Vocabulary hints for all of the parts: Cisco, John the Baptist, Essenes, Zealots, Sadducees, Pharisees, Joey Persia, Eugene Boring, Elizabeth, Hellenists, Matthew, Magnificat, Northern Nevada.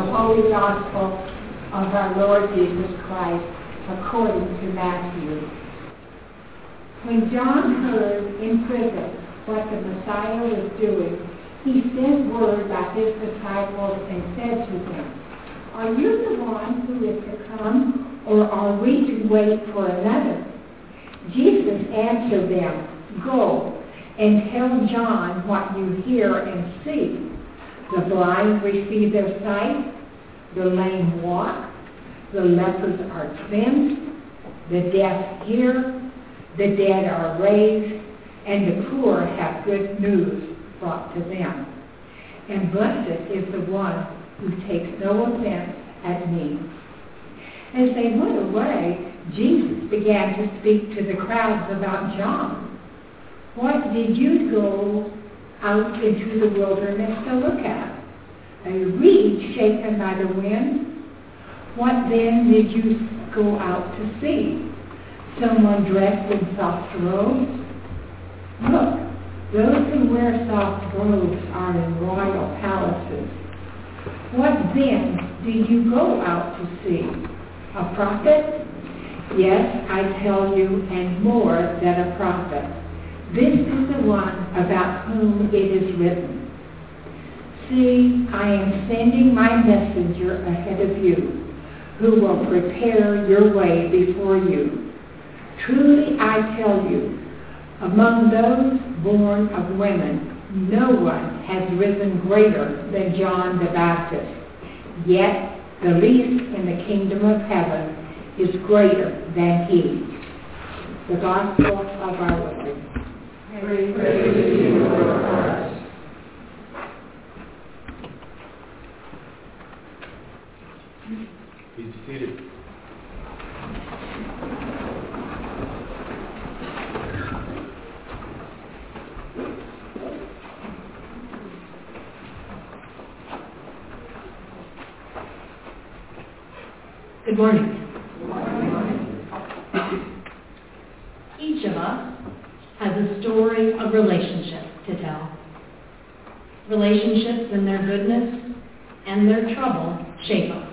the Holy Gospel of our Lord Jesus Christ according to Matthew. When John heard in prison what the Messiah was doing, he sent word by his disciples and said to them, "Are you the one who is to come, or are we to wait for another?" Jesus answered them, "Go and tell John what you hear and see. The blind receive their sight, the lame walk, the lepers are cleansed, the deaf hear, the dead are raised, and the poor have good news brought to them. And blessed is the one who takes no offense at me." As they went away, Jesus began to speak to the crowds about John. "What did you go out into the wilderness to look at? A reed shaken by the wind? What then did you go out to see? Someone dressed in soft robes? Look, those who wear soft robes are in royal palaces. What then did you go out to see? A prophet? Yes, I tell you, and more than a prophet. This is the one about whom it is written, 'See, I am sending my messenger ahead of you, who will prepare your way before you. Truly I tell you, among those born of women, no one has risen greater than John the Baptist. Yet the least in the kingdom of heaven is greater than he.'" The Gospel of our Lord. Praise to you, Lord Christ. Be seated. Good morning. Of relationships to tell. Relationships and their goodness and their trouble shape us.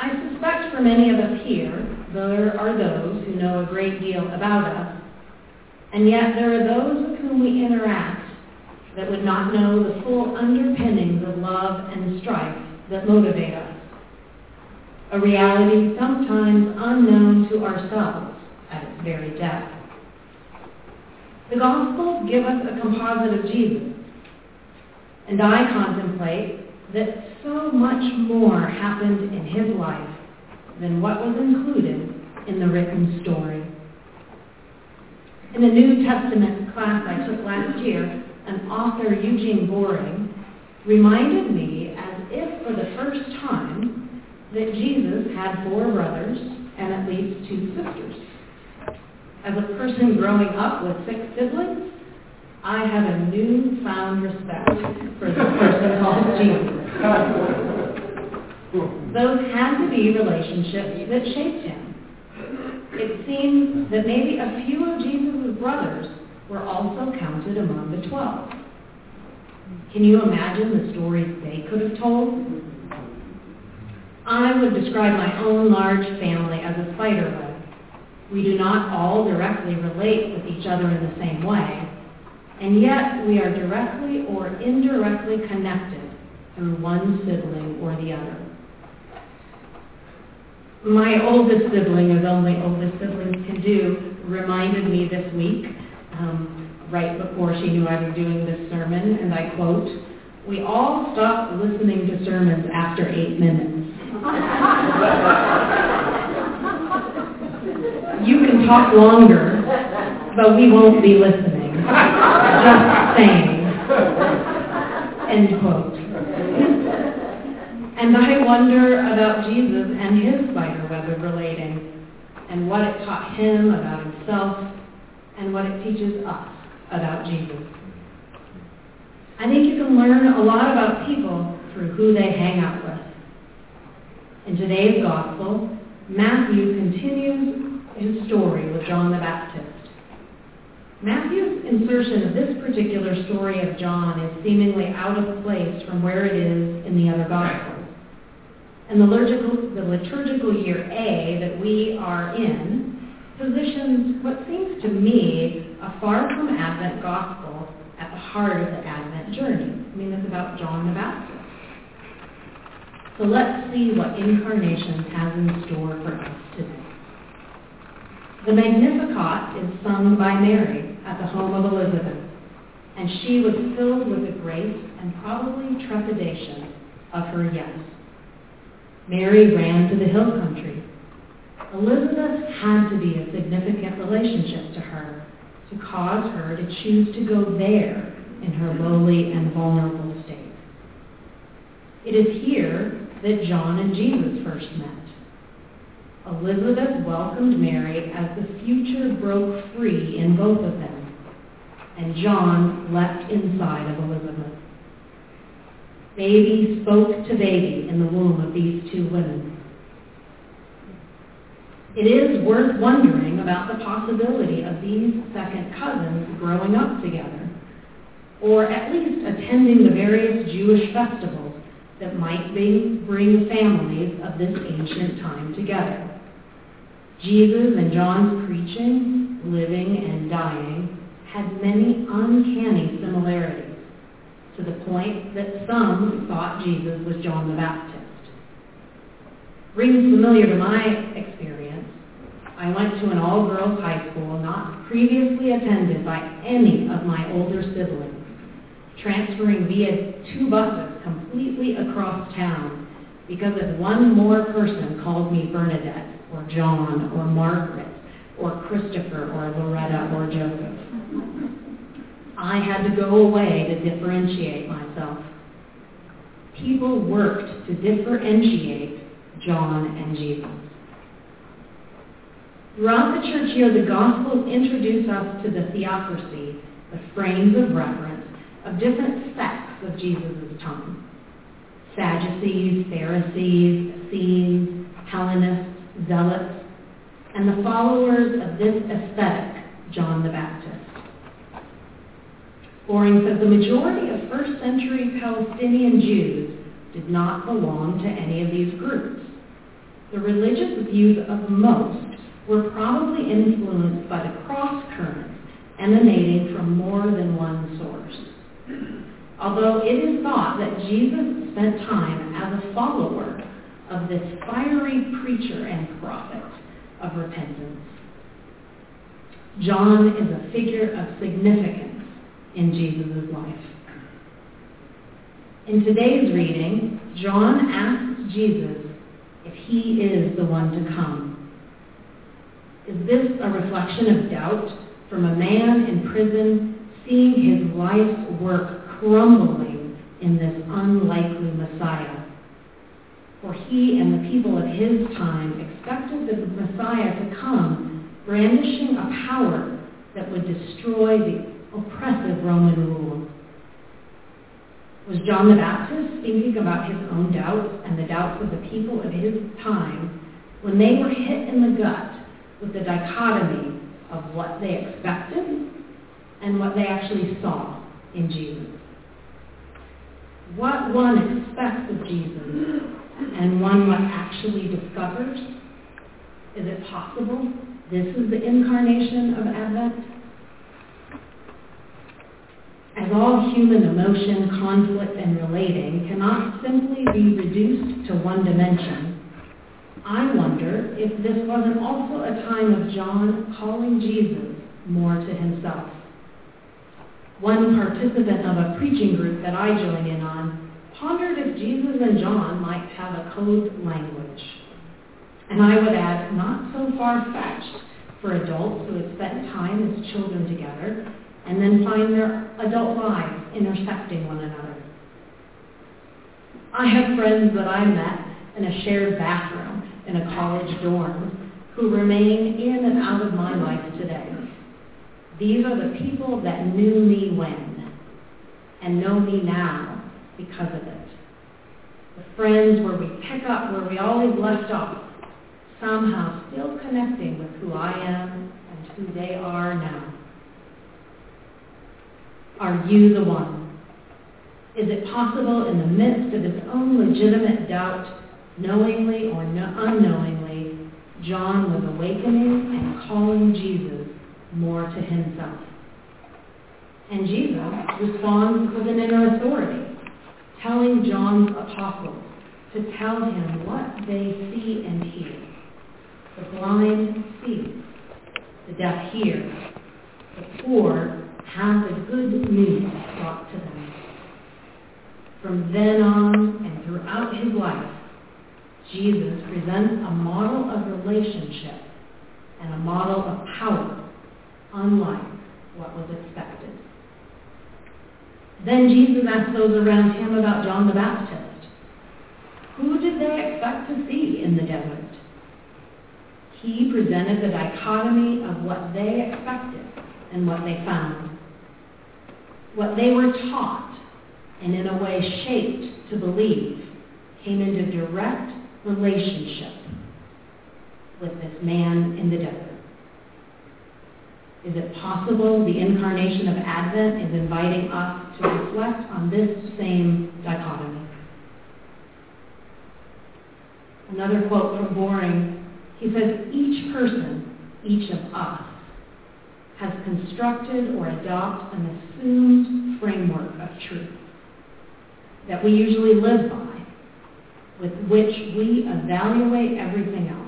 I suspect for many of us here, there are those who know a great deal about us, and yet there are those with whom we interact that would not know the full underpinnings of love and strife that motivate us, a reality sometimes unknown to ourselves at its very depth. The Gospels give us a composite of Jesus, and I contemplate that so much more happened in his life than what was included in the written story. In the New Testament class I took last year, an author, Eugene Boring, reminded me, as if for the first time, that Jesus had 4 brothers and at least 2 sisters. As a person growing up with 6 siblings, I have a newfound respect for this person called Jesus. Those had to be relationships that shaped him. It seems that maybe a few of Jesus' brothers were also counted among the 12. Can you imagine the stories they could have told? I would describe my own large family as a spider web. We do not all directly relate with each other in the same way, and yet we are directly or indirectly connected through one sibling or the other. My oldest sibling, as only oldest siblings can do, reminded me this week, right before she knew I was doing this sermon, and I quote, "We all stopped listening to sermons after 8 minutes. You can talk longer, but we won't be listening. Just saying." End quote. And I wonder about Jesus and his spiderweb of relating, and what it taught him about himself, and what it teaches us about Jesus. I think you can learn a lot about people through who they hang out with. In today's Gospel, Matthew continues his story with John the Baptist. Matthew's insertion of this particular story of John is seemingly out of place from where it is in the other Gospels. And the liturgical year A that we are in positions what seems to me a far from Advent Gospel at the heart of the Advent journey. I mean, it's about John the Baptist. So let's see what incarnation has in store for us today. The Magnificat is sung by Mary at the home of Elizabeth, and she was filled with the grace and probably trepidation of her yes. Mary ran to the hill country. Elizabeth had to be a significant relationship to her to cause her to choose to go there in her lowly and vulnerable state. It is here that John and Jesus first met. Elizabeth welcomed Mary as the future broke free in both of them, and John leapt inside of Elizabeth. Baby spoke to baby in the womb of these two women. It is worth wondering about the possibility of these second cousins growing up together, or at least attending the various Jewish festivals that might bring families of this ancient time together. Jesus and John's preaching, living, and dying had many uncanny similarities, to the point that some thought Jesus was John the Baptist. Rings familiar to my experience. I went to an all-girls high school not previously attended by any of my older siblings, transferring via two buses completely across town because if one more person called me Bernadette or John or Margaret or Christopher or Loretta or Joseph, I had to go away to differentiate myself. People worked to differentiate John and Jesus. Throughout the church year, the Gospels introduce us to the theocracy, the frames of reference, of different sects of Jesus' time: Sadducees, Pharisees, Essenes, Hellenists, Zealots, and the followers of this ascetic, John the Baptist. Boring said the majority of first-century Palestinian Jews did not belong to any of these groups. The religious views of most were probably influenced by the cross-currents emanating from more than one source. Although it is thought that Jesus spent time as a follower of this fiery preacher and prophet of repentance, John is a figure of significance in Jesus' life. In today's reading, John asks Jesus if he is the one to come. Is this a reflection of doubt from a man in prison seeing his life's work crumbling in this unlikely Messiah? For he and the people of his time expected the Messiah to come brandishing a power that would destroy the oppressive Roman rule. Was John the Baptist thinking about his own doubts and the doubts of the people of his time when they were hit in the gut with the dichotomy of what they expected and what they actually saw in Jesus? What one expects of Jesus and one actually discovers? Is it possible this is the incarnation of Advent? As all human emotion, conflict, and relating cannot simply be reduced to one dimension, I wonder if this wasn't also a time of John calling Jesus more to himself. One participant of a preaching group that I join in on pondered if Jesus and John might have a code language. And I would add, not so far-fetched for adults who have spent time as children together and then find their adult lives intersecting one another. I have friends that I met in a shared bathroom in a college dorm who remain in and out of my life today. These are the people that knew me when and know me now because of it. The friends where we pick up where we always left off, somehow still connecting with who I am and who they are now. Are you the one? Is it possible in the midst of his own legitimate doubt, knowingly or unknowingly, John was awakening and calling Jesus more to himself? And Jesus responds with an inner authority, telling John's apostles to tell him what they see and hear. The blind see, the deaf hear, the poor have the good news brought to them. From then on and throughout his life, Jesus presents a model of relationship and a model of power, unlike what was expected. Then Jesus asked those around him about John the Baptist. Who did they expect to see in the desert? He presented the dichotomy of what they expected and what they found. What they were taught and in a way shaped to believe came into direct relationship with this man in the desert. Is it possible the incarnation of Advent is inviting us to reflect on this same dichotomy? Another quote from Boring, he says, each person, each of us, has constructed or adopted an assumed framework of truth that we usually live by, with which we evaluate everything else.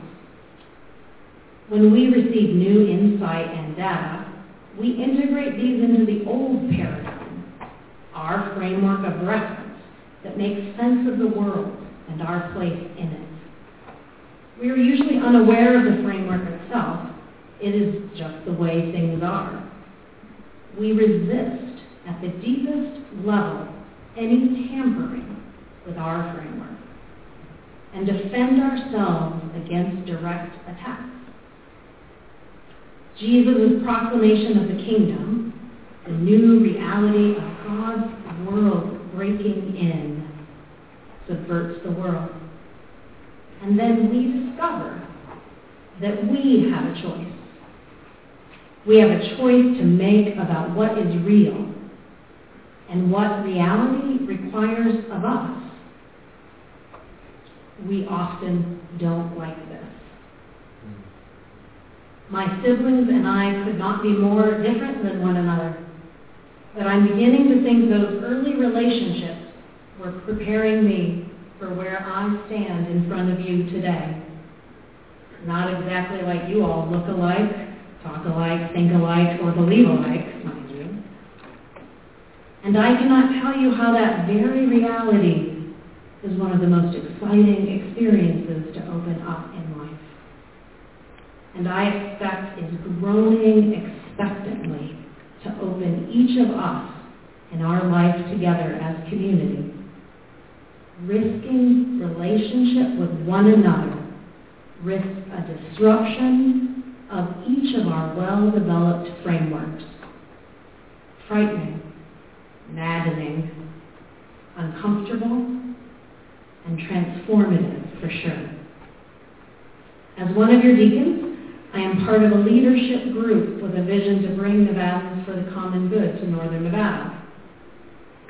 When we receive new insight and data, we integrate these into the old paradigm, our framework of reference that makes sense of the world and our place in it. We are usually unaware of the framework itself. It is just the way things are. We resist at the deepest level any tampering with our framework and defend ourselves against direct attacks. Jesus' proclamation of the kingdom, the new reality of God's world breaking in, subverts the world. And then we discover that we have a choice. We have a choice to make about what is real and what reality requires of us. We often don't like this. My siblings and I could not be more different than one another, but I'm beginning to think those early relationships were preparing me for where I stand in front of you today. Not exactly like you all look alike, talk alike, think alike, or believe alike, mind you. And I cannot tell you how that very reality is one of the most exciting experiences to open up in life. And I expect is groaning expectantly to open each of us in our life together as community, risking relationship with one another, risks a disruption of each of our well-developed frameworks. Frightening, maddening, uncomfortable, and transformative for sure. As one of your deacons, I am part of a leadership group with a vision to bring Nevadans for the common good to Northern Nevada.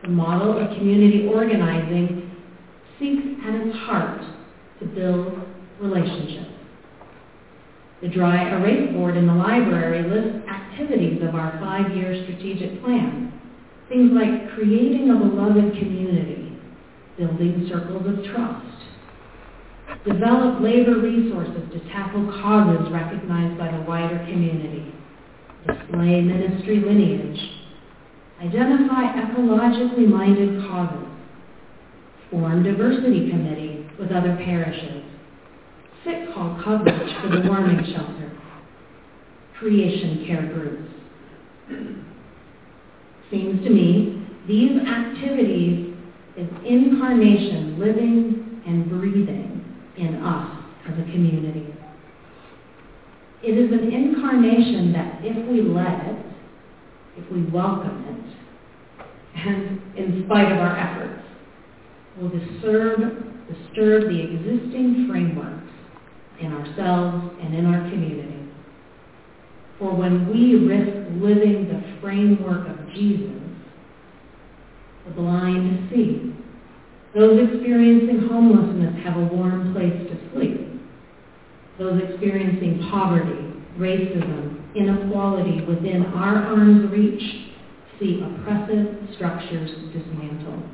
The model of community organizing seeks at its heart to build relationships. The dry erase board in the library lists activities of our 5-year strategic plan. Things like creating a beloved community, building circles of trust, develop labor resources to tackle causes recognized by the wider community, display ministry lineage, identify ecologically minded causes, form diversity committees with other parishes, sick call coverage for the warming shelter, creation care groups. Seems to me these activities is incarnation living and breathing in us as a community. It is an incarnation that if we let it, if we welcome it, and in spite of our efforts, will disturb the existing framework in ourselves and in our community. For when we risk living the framework of Jesus, blind to see. Those experiencing homelessness have a warm place to sleep. Those experiencing poverty, racism, inequality within our arm's reach see oppressive structures dismantled.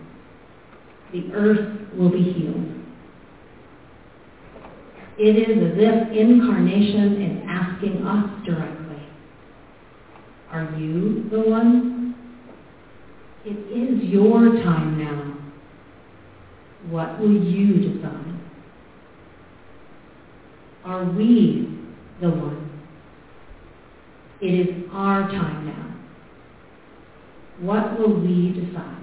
The earth will be healed. It is as if incarnation is asking us directly, are you the one? It is your time now. What will you decide? Are we the one? It is our time now. What will we decide?